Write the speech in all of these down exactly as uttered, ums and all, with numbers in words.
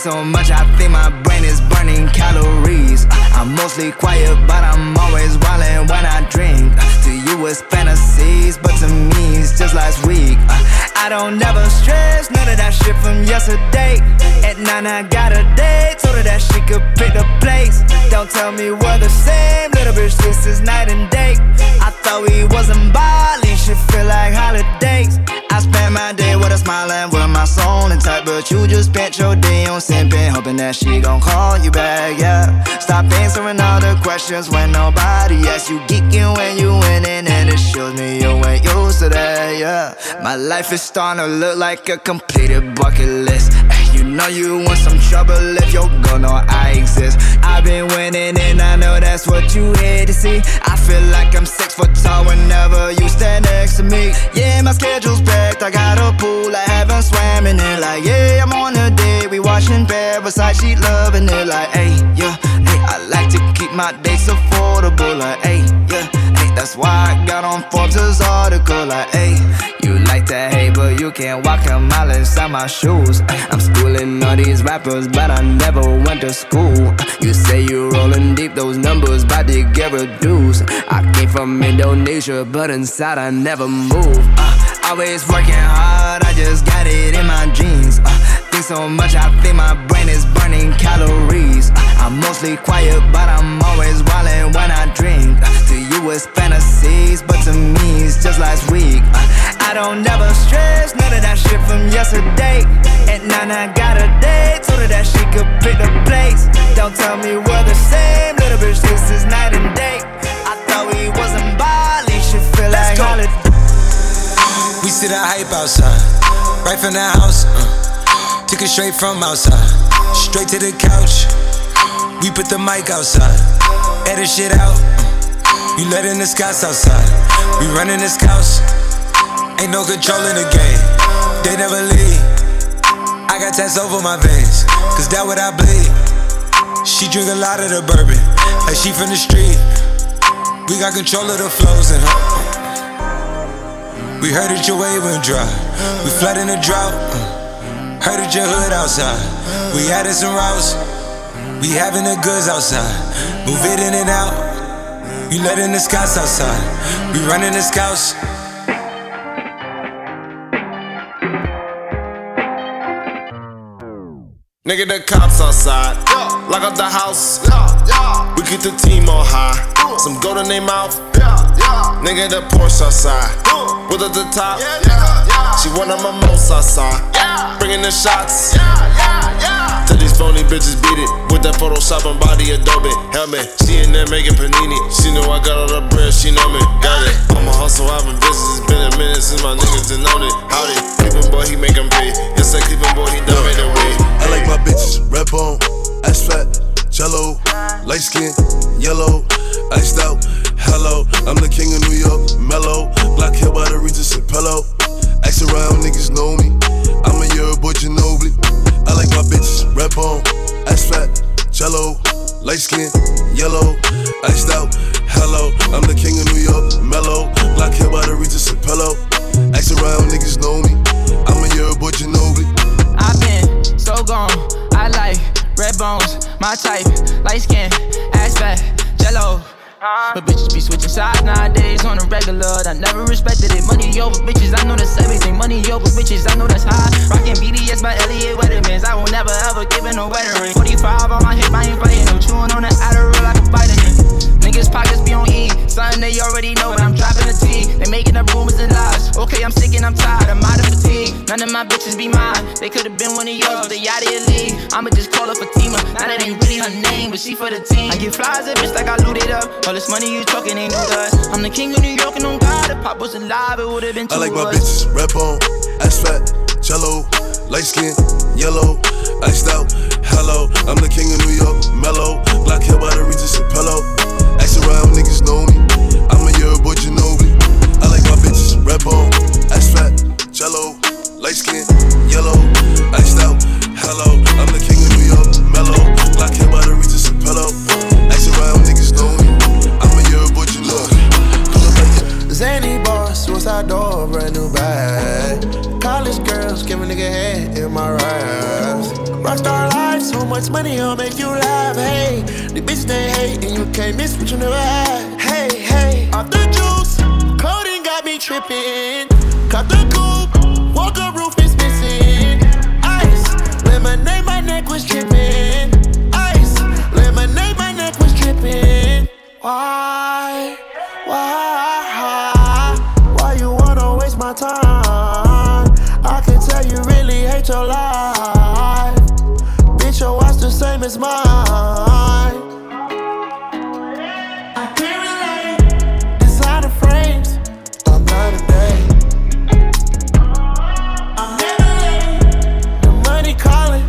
so much, I think my brain is burning calories. I'm mostly quiet, but I'm always wildin' when I drink. To you it's fantasies, but to me it's just last week. I don't ever stress, none of that shit from yesterday. At nine I got a date, told her that she could pick the place. Don't tell me we're the same, little bitch, this is night and day. I thought we wasn't Bali, shit feel like holidays. I spent my day with a smile and with my soul intact, but you just spent your day on simping, hoping that she gon' call you back, yeah. Stop answering all the questions when nobody asks. You geeking when you winning, and it shows me you ain't used to that, yeah. My life is starting to look like a completed bucket list. You know you want some trouble if your girl know I exist. I've been winning and I know that's what you here to see. I feel like I'm six foot tall whenever you stand next to me. Yeah, my schedule's packed, I got a pool, I haven't swam in it. Like, yeah, I'm on a date, we watching Parasite, she loving it. Like, hey, yeah, hey, I like to keep my dates affordable. Like, hey, yeah, hey, that's why I got on Forbes' article. Like, hey, you like to hate, but you can't walk a mile inside my shoes. I'm schooling all these rappers, but I never went to school. You say you rolling deep, those numbers about to get reduced. I came from Indonesia, but inside I never moved. Uh, always working hard, I just got it in my jeans. Uh, think so much, I think my brain is burning calories. Uh, I'm mostly quiet, but I'm always wildin' when I drink. Uh, to you it's fantasies, but to me it's just last week. Uh, I don't ever stress, none of that shit from yesterday. At nine I got a date, told her that she could pick the place. Don't tell me we're the same, little bitch, this is night and day. I thought we wasn't Bali, she feel like holiday. We see the hype outside, right from the house, uh. Took it straight from outside, straight to the couch. We put the mic outside, edit shit out, uh. You letting the scouts outside, we running the scouts. Ain't no control in the game, they never leave. I got tats over my veins, cause that what I bleed. She drink a lot of the bourbon, like she from the street. We got control of the flows in her. We heard that your wave went dry, we flooding the drought. Heard that your hood outside, we added some routes. We having the goods outside, move it in and out. You letting the scouts outside, we running the scouts. Nigga, the cops outside, yeah. Lock up the house, yeah, yeah. We get the team on high, uh. Some gold in they mouth, yeah, yeah. Nigga, the Porsche outside, uh. With at the top, yeah, yeah, yeah. She want a mimosa outside, yeah. Bringing the shots, yeah, yeah, yeah. Tell these phony bitches beat it, with that Photoshop and body Adobe. Helmet, she in there making panini. She know I got all the bread, she know me, got it. I'm a hustle, I've been busy, it's been a minute since my niggas done known it. Howdy, Cleveland boy, he make them pay. It's like Cleveland boy, he done made them way. I like my bitches, red bone, ass flat, jello, light skin, yellow, iced out, hello. I'm the king of New York, mellow, black hair by the Regis and Pello. Ask around, niggas know me, I'm a year boy Ginobili. I like my bitches, red bone, ass flat, jello, light skin, yellow, iced out, hello. I'm the king of New York, mellow, black hair by the Regis and Pello. Ask around, niggas know me, I'm a year boy Ginobili. I've been so gone, I like red bones, my type, light skin, ass fat, jello. But bitches be switching sides nowadays on a regular. I never respected it. Money over bitches, I know that's everything. Money over bitches, I know that's high. Rockin' B D S by Elliot Weddermans. I will never ever give in no wedding ring. forty-five on my hip, I ain't fighting. I'm chewing on the Adderall like a vitamin. Niggas pockets be on E, something they already know, but I'm dropping the T. They making up rumors and lies. Okay, I'm sick and I'm tired, I'm out of fatigue. None of my bitches be mine, they could've been one of yours, they out of your league. I'ma just call her Fatima, now that ain't really her name, but she for the team. I get flies at bitch like I looted up, all this money you talking ain't no dust. I'm the king of New York and on God, if Pop was alive, it would've been two. I like my bitches, red bone, ass fat, jello, light skin, yellow, iced out, hello. I'm the king of New York, mellow, black hair by the Regis and Pello. Ask around, niggas know me, I'm a year boy Ginobili. I like my bitches, red bone, ass fat, jello, light skin, yellow, iced out, hello. I'm the king of New York, mellow, black hair by the Regis and Pello. Ask around, niggas know me, I'm a year boy Ginobili. Zany boss, suicide door, brand new bag. College girls, give a nigga head in my raps. Rockstar life. much money, I'll make you laugh. Hey, the bitches they hate, and you can't miss what you never had. Hey, hey, off the juice, clothing got me tripping. Cut the coupe, walker roof is missing. Ice, lemonade, my neck was dripping. Ice, lemonade, my neck was dripping. Why, why, why you wanna waste my time? I can tell you really hate your life. Your watch the same as mine. I can't relate. Designer frames, I'm not a day. I'm never late. The money calling,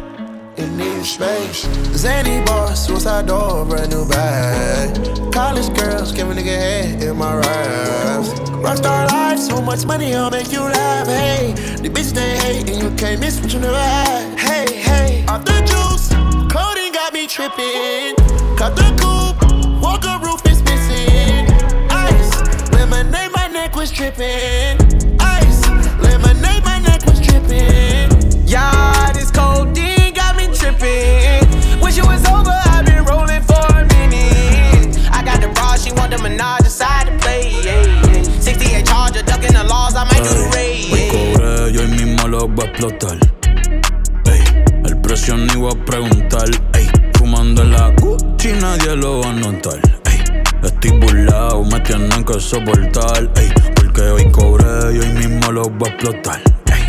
it needs space. Zany boss, suicide door, brand new bag. College girls, give a nigga head in my raps. Rockstar life, so much money, I'll make you laugh. Hey, the bitch they hate, and you can't miss what you never had. Hey, hey, off the juice. Trippin', cut the coupe, walker roof is missing. Ice, lemonade, my neck was drippin'. Ice, lemonade, my neck was drippin'. Yeah, this codeine got me trippin'. Wish it was over, I've been rollin' for a minute. I got the bra, she want the menage, decide to play. Yeah. sixty-eight Charger, duckin' the laws, I might do the raid. Me cobré, yo hoy mismo lo voy a explotar. Ey, el precio ni voy a preguntar. Ey. Fumando en la Gucci, nadie lo va a notar. Ey, estoy burlao, me tienen que soportar. Ey, porque hoy cobré y hoy mismo lo voy a explotar. Ey,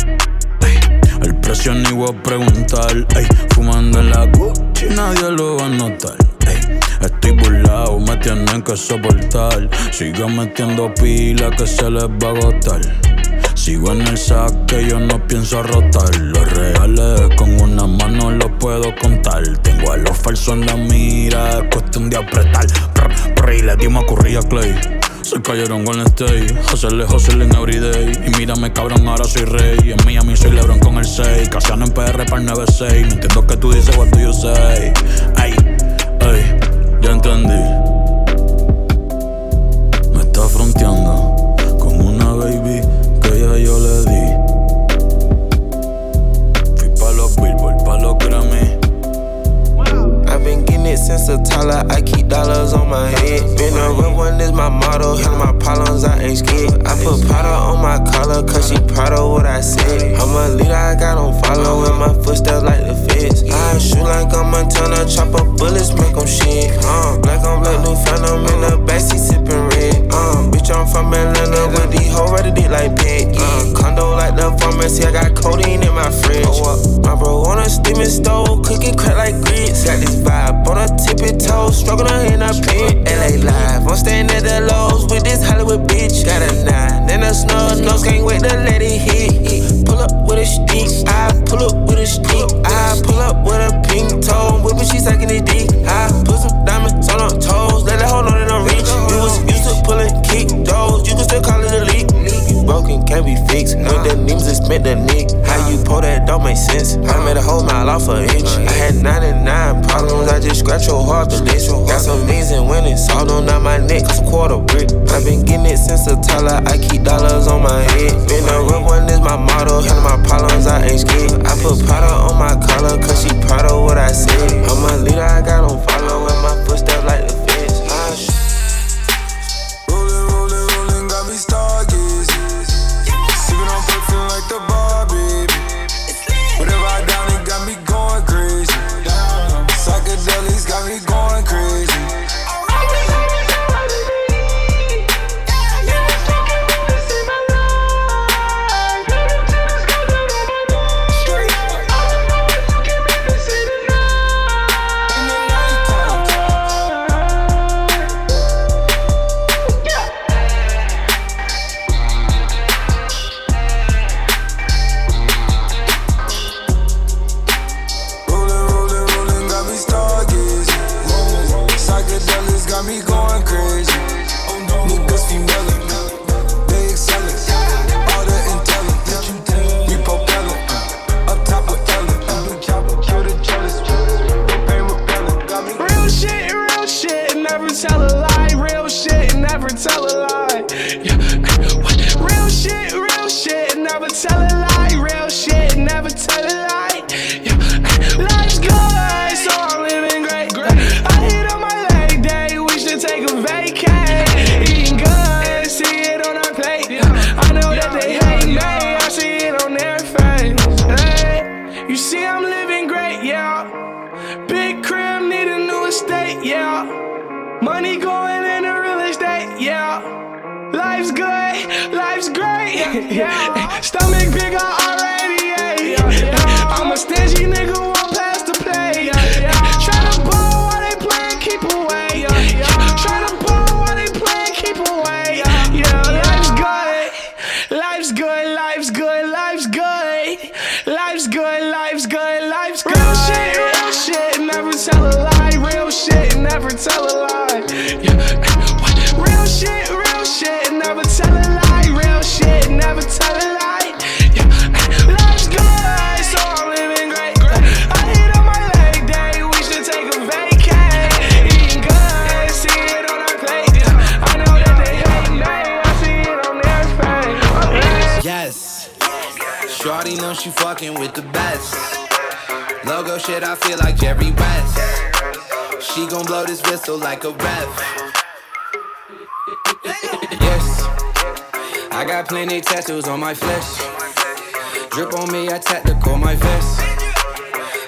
ey, el precio ni voy a preguntar. Ey, fumando en la Gucci, nadie lo va a notar. Ey, estoy burlao, me tienen que soportar. Sigo metiendo pila que se les va a agotar. Sigo en el saque, yo no pienso rotar. Los reales con una mano los puedo contar. Tengo a los falsos en la mira, es cuestión de apretar. Brr, brr, y le dimos a Curry a Clay. Se cayeron con el stay. Hustle, hustle in everyday. Y mírame cabrón, ahora soy rey. En Miami soy LeBron con el seis. Casiano en P R para el nueve seis. No entiendo que tú dices, what do you say? Ay, ay, ya entendí. Me está fronteando con una baby. Yo le di. Fui pa' los Billboard, pa' los Grammy. Wow. I've been getting it since a toddler. I keep dollars on my head. Been a real one is my motto. Heal my problems, I ain't scared. I put powder on my collar, cause she proud of what I said. I'm a leader, I got on follow in my footsteps like the feds. I shoot like I'm Montana, chop up bullets, make them shit. Uh, black on black, new phantom in the backseat, sipping red. Uh, bitch, I'm from Atlanta with these hoes ready to dick like big. Uh, condo like the pharmacy, I got codeine in my fridge. Oh, uh, my bro on a steaming stove, cooking crack like grits. Got this vibe on a tippy toe, struggling in a bit. L A live, I'm staying at the lows with this Hollywood bitch. Got a nine and a snug nose, can't wait to let it hit. Pull up with a stick, I pull up with a stick. I pull up with a pink toe, whipping, she sucking it dick. I put some diamonds on her toes, let her hold on in her reach. You was used to pulling kick those, you can still call it elite. You broken, can't be fixed. With the names and spent the nick. How you pull that don't make sense. I made a whole mile off an inch. I had ninety-nine problems, I just scratched your heart to list. Got some knees and winning, sawed on down my neck, cause quarter brick. I've been getting it since a toddler, I keep dollars on my head. Been a real one, is my motto. Handle my problems, I ain't scared. I put powder on my collar, cause she proud of what I said. I'm a leader, I got on follow in my footsteps like the feds. Rollin', rollin', rollin', got me stargazing. Sippin' on perfume like the bar, baby. Whatever I down, it got me going crazy. Psychedelics got me going crazy. Tell a lie, real shit, never tell a lie. Yeah. Life's good, so Money going into real estate, yeah. Life's good, life's great. Yeah, yeah. Stomach big, I already ate. Yeah, yeah. I'm a stingy nigga, won't pass the plate. Yeah, yeah. Try to ball while they playin', keep away. Yeah, yeah. Try to ball while they playin', keep away. Yeah, yeah. Life's good, life's good, life's good, life's good. Life's good, life's good, life's good. Real shit, real shit, never tell a lie. Real shit, never tell a lie. Yeah. Real shit, real shit, never tell a lie. Real shit, never tell a lie. Yeah. Life's good, so I'm living great. I hit on my leg day, we should take a vacay. Eating good, see it on our plate. I know that they hate me, I see it on their face. Oh, yes. yes, shorty know she fucking with the best. Logo shit, I feel like Jerry West. She gon' blow this whistle like a ref. Yes, I got plenty tattoos on my flesh. Drip on me, I tactical my vest.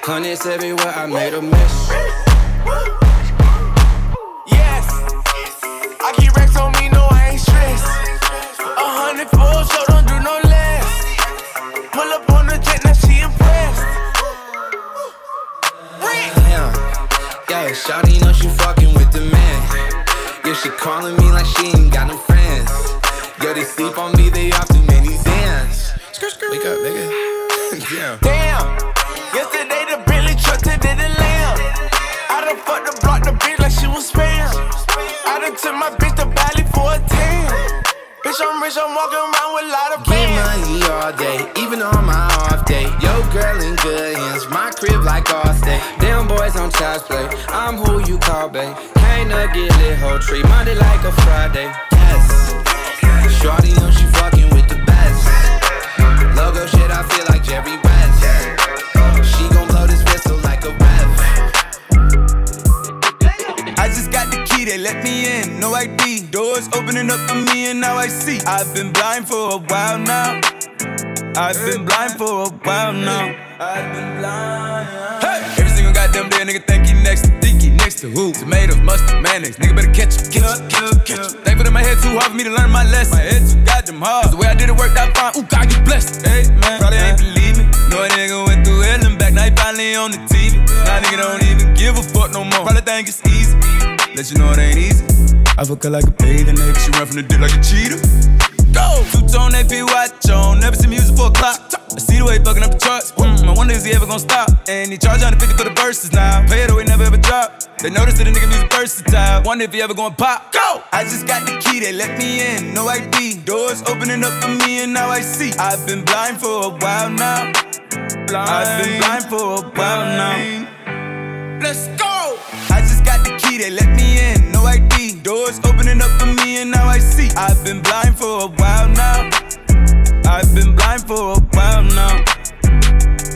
Hundreds everywhere, I made a mess. Yes, I keep racks on me, no, I ain't stressed. A hundred full, so don't do no less. Pull up on the jet, now she impressed. Yeah. Yeah, shawty know she fucking with the man. Yeah, she calling me like she ain't got no friends. Yeah, they sleep on me, they off too many dance. Wake up, nigga. Damn. Damn. Yesterday the Bentley truck, today the lamb. I done fucked the block, the bitch like she was spam. I done took my bitch to Bali for a tan. Bitch, I'm rich, I'm walking around with a lot of bands. Get money all day, even on my off day. Yo, girl in good hands, my crib like Allstate. Them boys on child's play, I'm who you call, babe. Hang up, get lit, whole tree, Monday like a Friday. Yes, shorty know she fucking with the best. Logo shit, I feel like Jerry West. She gon' blow this whistle like a ref. I just got the key, they let me in, no I D. Doors opening up for me and now I see. I've been blind for a while now. I've been blind for a while now. I've been blind. Hey! Every single goddamn day, nigga think he next. Think he next to who? Tomatoes, mustard, mayonnaise. Nigga better catch it, catch it, catch it, catch it. Thankful that my head too hard for me to learn my lesson. My head too goddamn hard. 'Cause the way I did it worked out fine. Ooh, God, you blessed. Hey, man. Probably ain't believe me. No nigga went through hell and back. Now he finally on the T V. Now nigga don't even give a fuck no more. Probably think it's easy. Let you know it ain't easy. I fuck her like a bathing ape, she run from the dick like a cheetah. Go! Two-tone A P watch on, never seen me use it for a clock. I see the way he fucking up the charts. Mm. I wonder is he ever gonna stop? And he charge one hundred fifty for the verses now. Pay it away, never ever drop. They notice that the nigga music versatile. Wonder if he ever gonna pop. Go! I just got the key, they let me in, no I D. Doors opening up for me and now I see. I've been blind for a while now. Blind. I've been blind for a while now. Let's go! I just got the key, they let me in, no I D. Doors opening up for me and now I see. I've been blind for a while now. I've been blind for a while now.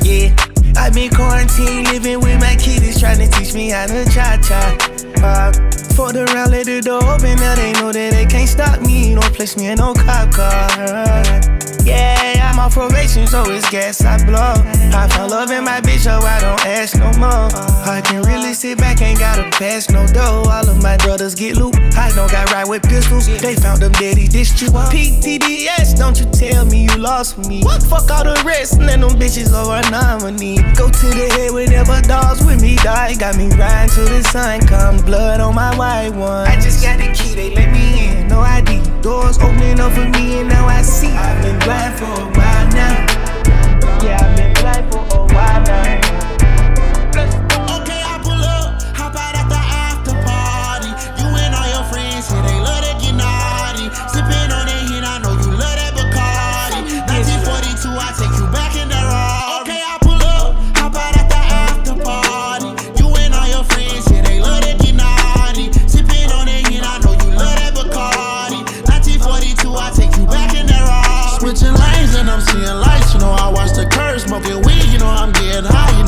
Yeah, I've been quarantined, living with my kiddies, trying to teach me how to cha-cha. Pop, fold around, let the door open, now they know that they can't stop me. Don't place me in no cop car. Yeah, I'm on probation, so it's gas I blow. I found love in my bitch, so I don't ask no more. I can really sit back, ain't gotta pass no dough. All of my brothers get looped, I don't got right with pistols. They found them dead, he dissed you. P T D S, don't you tell me you lost me. What? Fuck all the rest, none them bitches are a nominee. Go to the head whenever dogs with me die. Got me riding till the sun come, blood on my white one. I just got the key, they let me in, no I D. Doors opening up for me and now I see. I've been blind for a while now. Yeah, I've been blind for a while now. Okay, I pull up, hop out at the after party. You and all your friends here, they love to get naughty. Sipping on that hit, I know you love that Bacardi. nineteen forty-two, I take you back in that Rari. Okay, I pull up, hop out at the after party. You and all your friends here, they love to get naughty. Sipping on that hit, I know you love that Bacardi. nineteen forty-two, I take you back in that Rari. Switching lanes and I'm seeing lights, you know I watch the curves, smoking weed, you know I'm getting high.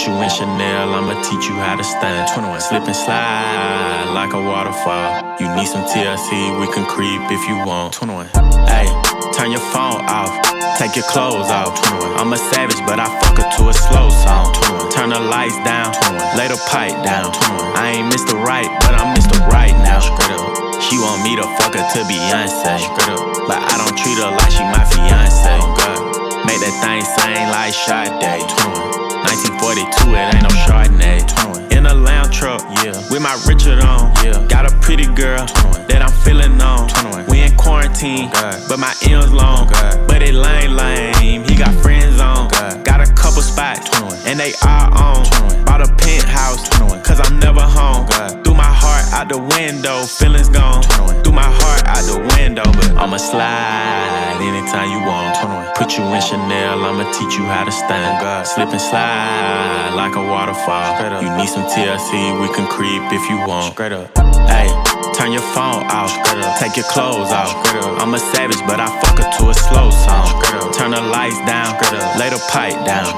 Put you in Chanel, I'ma teach you how to stand. twenty-one Slip and slide like a waterfall. You need some T L C, we can creep if you want. twenty-one Ayy, turn your phone off, take your clothes off. twenty-one I'm a savage, but I fuck her to a slow song. twenty-one Turn the lights down, twenty-one Lay the pipe down. twenty-one I ain't Mister Right, but I'm Mister Right now. Straight up. She want me to fuck her to Beyonce. Straight up. But I don't treat her like she my fiance. Make that thing sing like Sade. nineteen forty-two, it ain't no Chardonnay. In a lounge truck, yeah, with my Richard on. Yeah. Got a pretty girl that I'm feeling on. We in quarantine, but my M's long. But it lame, lame, he got friends on. Got a couple spots, and they all on. Bought a penthouse, cause I'm never home. Threw my heart out the window, feelings gone. Threw my heart out the window, but I'ma slide anytime you want. Put you in Chanel, I'ma teach you how to stand. Slip and slide like a waterfall. You need some T L C, we can creep if you want. Ayy, turn your phone off, take your clothes off. I'm a savage, but I fuck her to a slow song. Turn the lights down, lay the pipe down.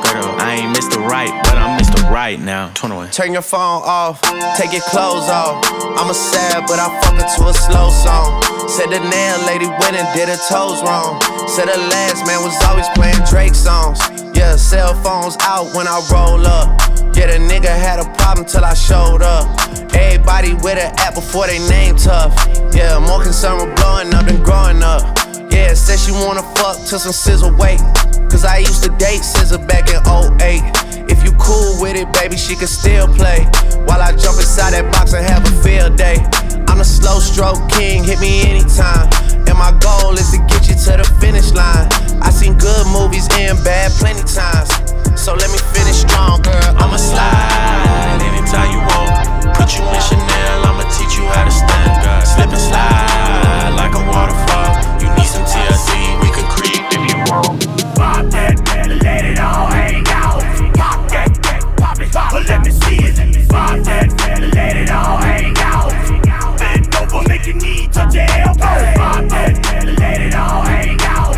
I ain't Mister Right, but I'm Mister Right now. Turn your phone off, take your clothes off. I'm a savage, but I fuck her to a slow song. Said the nail lady went and did her toes wrong. Said the last man was always playing Drake songs. Yeah, cell phones out when I roll up. Yeah, the nigga had a problem till I showed up. Everybody with an app before they name tough. Yeah, more concerned with blowing up than growing up. Yeah, said she wanna fuck till some scissor wait. Cause I used to date Scissor back in oh eight. If you cool with it, baby, she can still play. While I jump inside that box and have a field day. I'm a slow stroke king, hit me anytime. And my goal is to get you to the finish line. I seen good movies and bad plenty times. So let me finish strong, girl. I'ma slide anytime you want. Put you in Chanel, I'ma teach you how to stand, girl. Slip and slide like a waterfall. You need some T L C, we can creep if you want. Pop that, let it all hang out. Pop that, pop it, pop it, let me see it. Pop that, let it all hang out. Bend over, make your knee touch your elbow. Pop that, let it all hang out.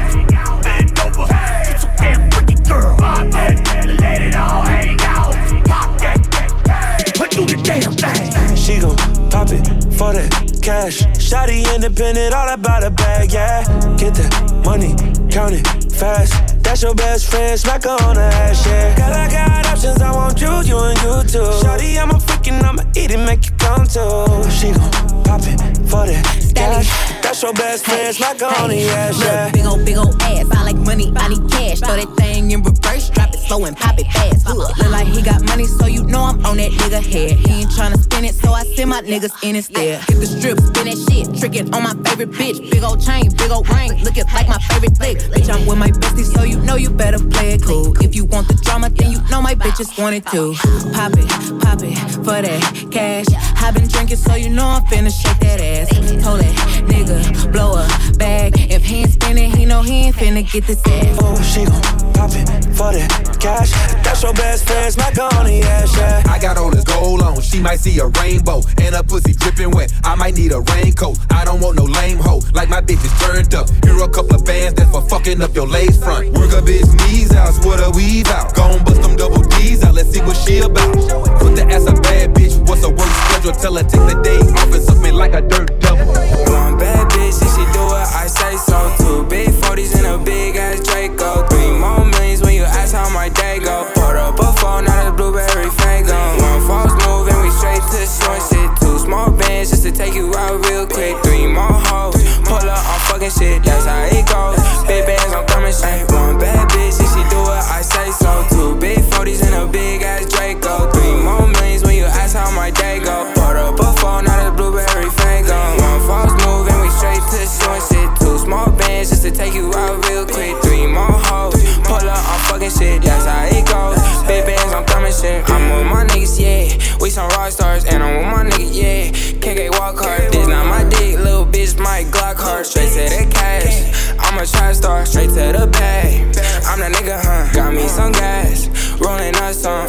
Bend over, it's so damn pretty, girl. Pop that, let it all hang out. Pop that, put you the damn thing. She gon' pop it for that cash. Shawty independent, all about a bag, yeah. Get that money, count it fast. That's your best friend, smack her on the ass, yeah. Girl, I got options, I want you, you and you too. Shawty, I'm a freak and I'ma eat it, make you come too. She gon' pop it for that cash. That's your best friend, smack her on the ass, yeah. Look, big ol', big ol' ass, I like money, I need cash. Throw that thing in reverse, drop it slow and pop it fast. Look, look like he got money, so you know I'm on that nigga head. He ain't tryna spend it, so I send my niggas in instead. Hit the strip, spin that shit, trick it on my favorite bitch. Big ol' chain, big ol' ring, lookin' like my favorite flick. Bitch, I'm with my bestie, so you You know you better play it cool. If you want the drama, then you know my bitches want it too. Pop it, pop it, for that cash. I been drinking, so you know I'm finna shake that ass. Told that nigga, blow a bag. If he ain't spinning, he know he ain't finna get this ass. Oh, she gon' pop it for that cash. That's your best friend's my gony ass, yeah. I got all this gold on, she might see a rainbow. And a pussy dripping wet, I might need a raincoat. I don't want no lame hoe, like my bitches turned up. Here a couple of bands that's for fucking up your lace front. Work a bitch knees out, sweat a weave out. Gon' bust them double D's out, let's see what she about. Put the ass a bad bitch, what's her work schedule? Tell her take the day off and suck me like a dirt devil. One bad bitch, if she do it, I say so. Two big forties and a big ass Draco. Three more millions when you ask how my day go. Put up a phone, not a blueberry fango. One false move and we straight to the short shit. Two small bands just to take you out real quick. Three more hoes, pull up on fucking shit, that's how it goes. Big bands, I'm coming straight. Bad bitch, if she do it, I say so. Two big forties and a big ass Draco. Three more millions when you ask how my day go. Put up a phone, not a blueberry fango. One false move and we straight to the short shit. Two small bands just to take you out real quick. Three more hoes, pull up on fucking shit, that's how it goes. Big bands, I'm coming shit. I'm with my niggas, yeah. We some rock stars and I'm with my nigga, yeah. K K walk hard, this not my dick, little bitch, my Glock hard. Straight to the cash, I'm a trap star, straight to the bag. I'm that nigga, huh? Got me some gas, rolling up some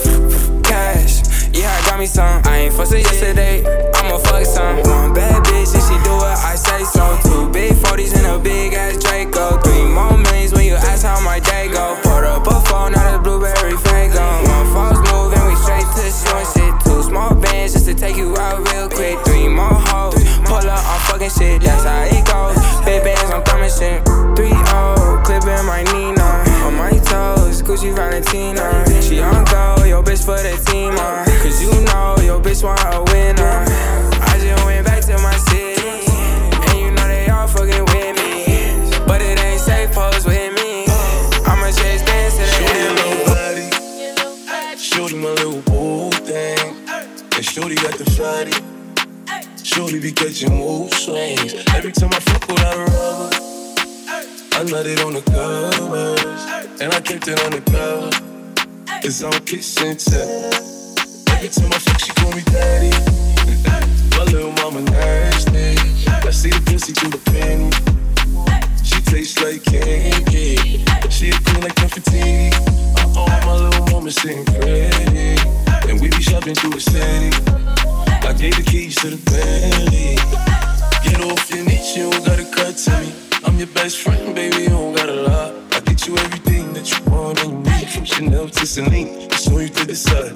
cash. Yeah, I got me some. I ain't fussin' yesterday, I'ma fuck some. One bad bitch, if she do it, I say so. Two big forties and a big ass Draco. Three more millions when you ask how my day go. Put up a phone, not a blueberry fango. One false move and we be catching mood swings. Every time I fuck without a rubber, I nut it on the covers, and I kept it on the cover. It's on kiss and tell. Every time I fuck, she call me daddy. My little mama nasty. I see the pussy through the penny. She tastes like candy. She a queen like confetti. Uh-oh, my little mama sitting pretty, and we be shopping through the city. I gave the keys to the Bentley. Get off your niche, you don't gotta cut to me. I'm your best friend, baby, you don't gotta lie. I get you everything that you want and you need, from Chanel to Celine, it's on you to decide.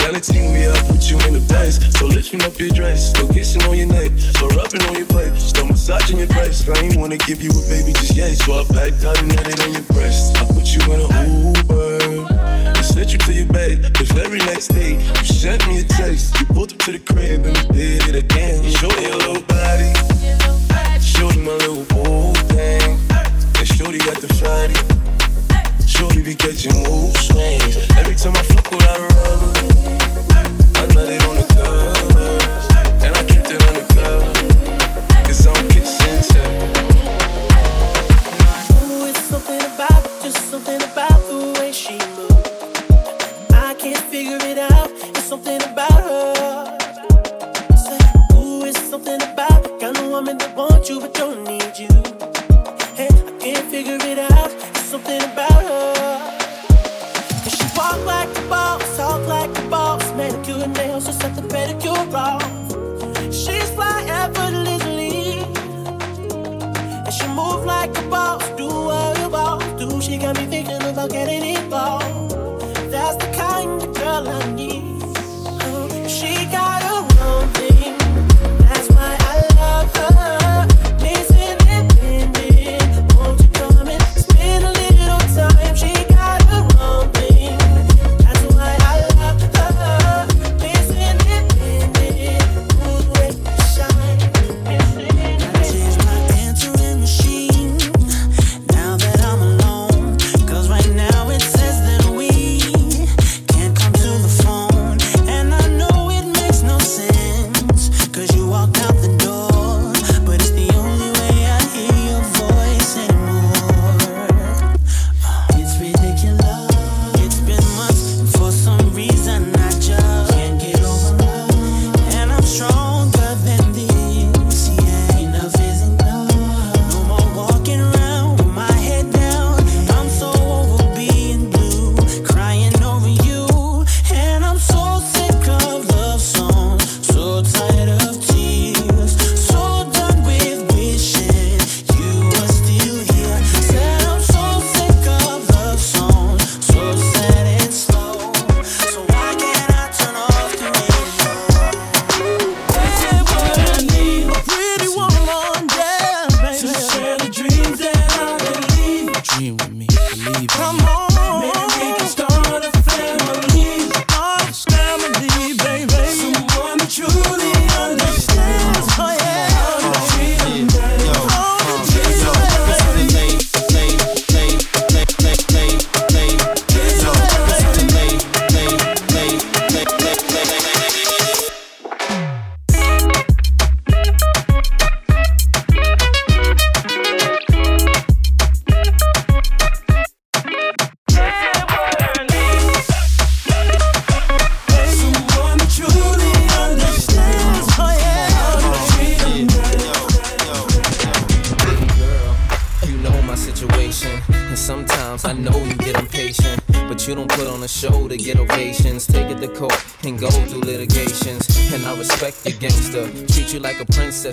Valentine, we out, put you in the best. So lifting up your dress, so kissing on your neck, so rubbing on your butt, so massaging your breast. I ain't wanna give you a baby just yet, so I backed out and had it on your breast. I put you in an Uber, sent you to your bed, the very next day you sent me a text. You pulled up to the crib and we did it again. Show your little body, shorty my little whole thing, and shorty got the shawty. Shorty be catching mood swings. Every time I fuck without a rubber, I nut it on the cover, and I kept it on the cover. Cause I'm kissing tell. Ooh, it's something about, just something about the way she looks. Figure it out, it's something about her. Say, ooh, it's something about the kind of woman that wants you but don't need you. Hey, I can't figure it out, it's something about her. Cause she walk like the boss, talk like the boss, manicure and nails, just like the pedicure off. She's fly effortlessly, and she move like the boss, do what you boss do. She got me thinking about getting involved. That's the kind of girl I need. Oh, she got her own thing. That's why I love her. She's independent. Won't you come and spend a little time? She got her own thing. That's why I love her. She's independent. Ooh, it shine. I changed my answering machine now that I'm alone. Cause right now it says that we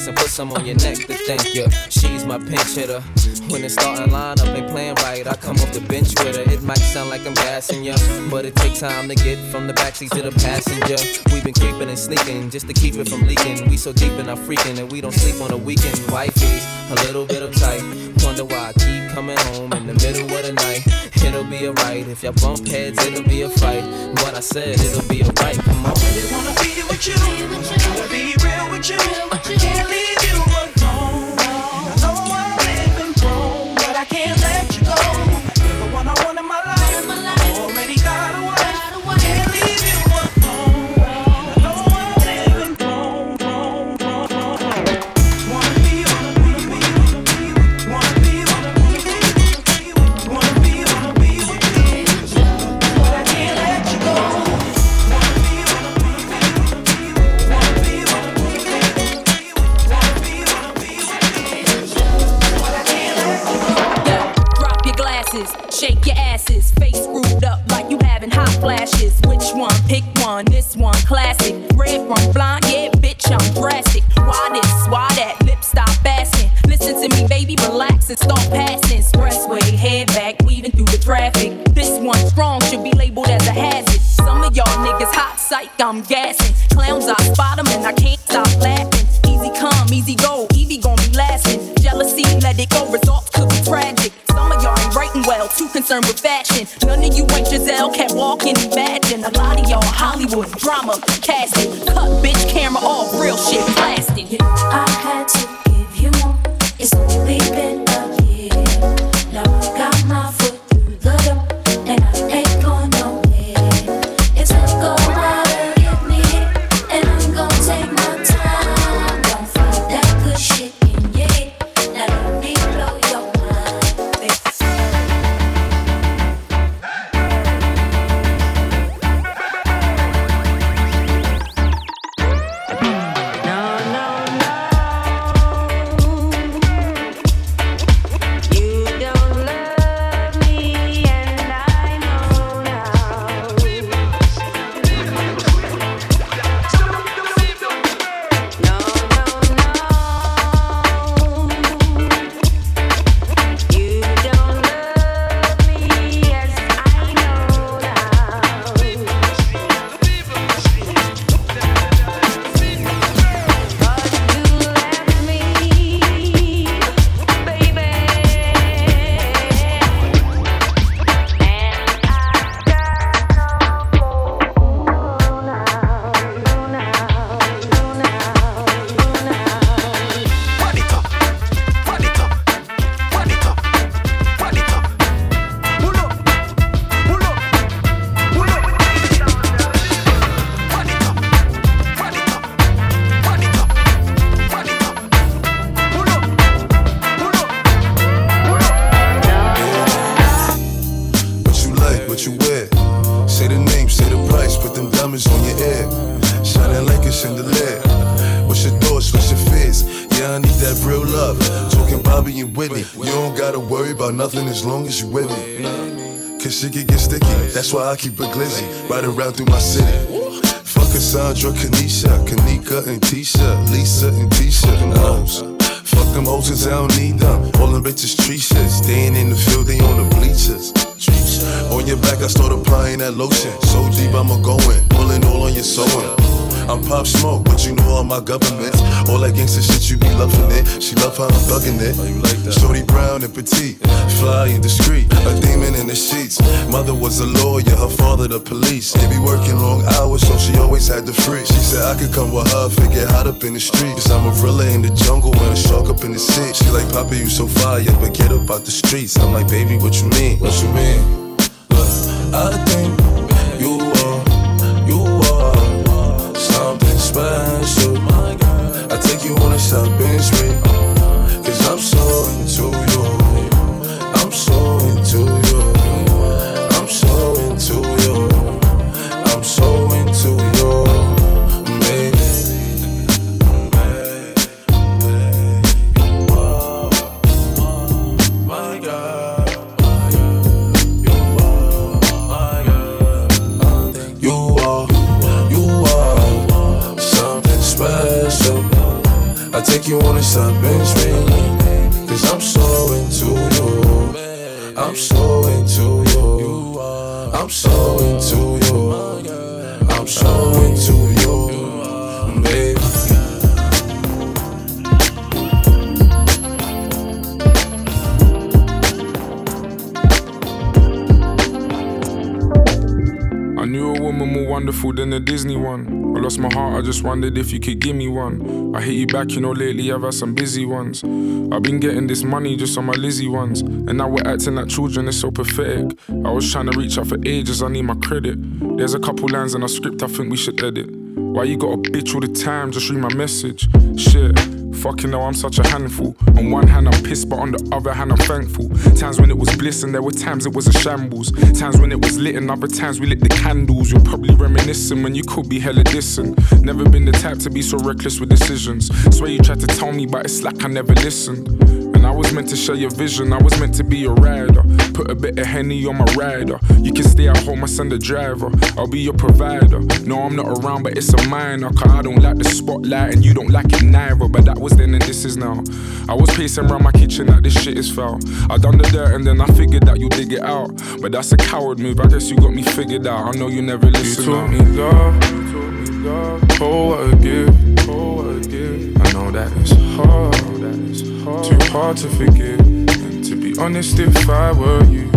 and put some on your neck to thank you. She's my pinch hitter. When the starting lineup ain't playing right, I come off the bench with her. It might sound like I'm gassing ya, but it takes time to get from the backseat to the passenger. We've been creeping and sneaking just to keep it from leaking. We so deep in our freaking and we don't sleep on the weekend. Wifey's a little bit uptight. Wonder why I keep coming home in the middle of the night. It'll be alright. If y'all bump heads, it'll be a fight. But I said it'll be alright. Come on. I really wanna be with you. I wanna be real with you. I can't leave you alone. I know I've been wrong, but I can't let you go. You're the one I want in my life. Already got away. Can't leave you alone. I know I've been wrong, wrong, wrong, wrong. asses, shake your asses, face screwed up like you having hot flashes. Which one? Pick one, this one, classic. Red from blind, yeah, bitch, I'm drastic. Why this? Why that? Lip stop asking. Listen to me, baby, relax and start passing. Expressway, head back, weaving through the traffic. This one strong should be labeled as a hazard. Some of y'all niggas hot psych, I'm gassing. Clowns, I spot them and I can't stop laughing. Easy come, easy go, Evie gon' be lasting. Jealousy, let it go, results could be tragic. Some of y'all ain't writing well, too concerned with fashion. None of you ain't Giselle, can't walk and imagine. A lot of y'all Hollywood drama casting. Cut bitch camera off, real shit plastic. I had to give you more, it's only been a year. Now I got my foot through the door, and I ain't going nowhere. It's not going matter, get me here, and I'm gonna take my time. Don't feel that good shit. That's why I keep a glizzy, ride around through my city. Fuck Cassandra, Kanisha, Kanika and Tisha, Lisa and Tisha, and hoes. Fuck them hoes cause I don't need them. All them bitches tree shit, staying in the field, they on the bleachers. On your back I start applying that lotion. So deep I'ma go in, pulling all on your sewing. I'm Pop Smoke, but you know all my governments. All that gangsta shit, you be loving it. She love how I'm thugging it. Shorty brown and petite, fly and discreet, a demon in the sheets. Mother was a lawyer, her father the police. They be working long hours, so she always had the free. She said I could come with her, figure hot up in the street. Cause I'm a gorilla in the jungle and a shark up in the sea. She like, Papa, you so fire, but get up out the streets. I'm like, baby, what you mean? What you mean? Look, I think you are, you are special. I take you on a shopping spree, cause I'm so into you, I'm so into you, I'm so into you, I'm so into you, baby. You are, my God, you are, my God, you are, you are. Special. I take you on a shopping spree, cause I'm so into you, I'm so into you, I'm so into you, I'm so into you, baby. I knew a woman more wonderful than a Disney one. I lost my heart, I just wondered if you could give me one. I hit you back, you know lately I've had some busy ones. I've been getting this money just on my Lizzie ones. And now we're acting like children, it's so pathetic. I was trying to reach out for ages, I need my credit. There's a couple lines in our script I think we should edit. Why you got a bitch all the time, just read my message. Shit, fucking hell, I'm such a handful. On one hand I'm pissed, but on the other hand I'm thankful. Times when it was bliss and there were times it was a shambles. Times when it was lit and other times we lit the candles. You're probably reminiscing when you could be hella dissing. Never been the type to be so reckless with decisions. Swear you tried to tell me but it's like I never listened. I was meant to share your vision, I was meant to be a rider. Put a bit of Henny on my rider. You can stay at home, I send a driver. I'll be your provider. No, I'm not around, but it's a minor. Cause I don't like the spotlight and you don't like it neither. But that was then and this is now. I was pacing round my kitchen like this shit is foul. I done the dirt and then I figured that you dig it out. But that's a coward move, I guess you got me figured out. I know you never listen. You taught me love, oh what a gift, oh what a gift. I know that it's hard, too hard to forgive. And to be honest, if I were you,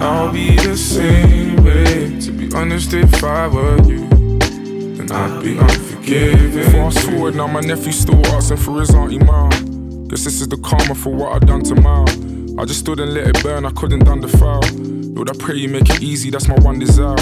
I'll be the same way. To be honest, if I were you, then I'd be unforgiving. Fast forward, now my nephew's still asking for his auntie mom. Guess this is the karma for what I've done to mom. I just stood and let it burn, I couldn't done the foul. Lord, I pray you make it easy, that's my one desire.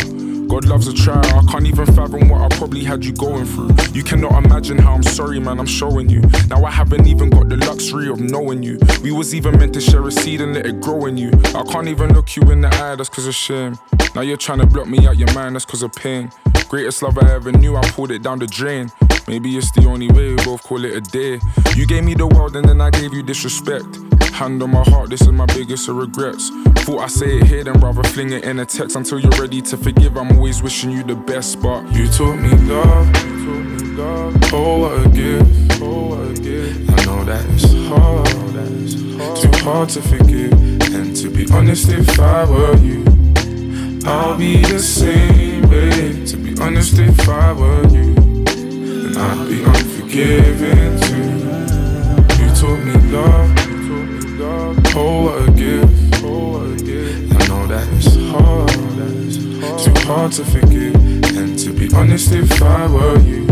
God loves a trial, I can't even fathom what I probably had you going through. You cannot imagine how I'm sorry, man, I'm showing you. Now I haven't even got the luxury of knowing you. We was even meant to share a seed and let it grow in you. I can't even look you in the eye, that's cause of shame. Now you're trying to block me out your mind, that's cause of pain. Greatest love I ever knew, I pulled it down the drain. Maybe it's the only way, we both call it a day. You gave me the world and then I gave you disrespect. Hand on my heart, this is my biggest of regrets. Thought I say it here, then rather fling it in a text. Until you're ready to forgive, I'm always wishing you the best. But you taught me love, you taught me love. Oh what a gift, oh what a gift. I know that it's hard, that it's hard. Too hard to forgive. And to be honest, if I were you, I'll be the same way. To be honest, if I were you, then I'd be unforgiving too. You taught me love, oh what a gift, I know that it's hard, too hard to forgive. And to be honest, if I were you,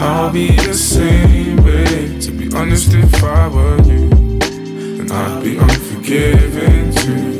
I'll be the same way. To be honest, if I were you, then I'd be unforgiving too.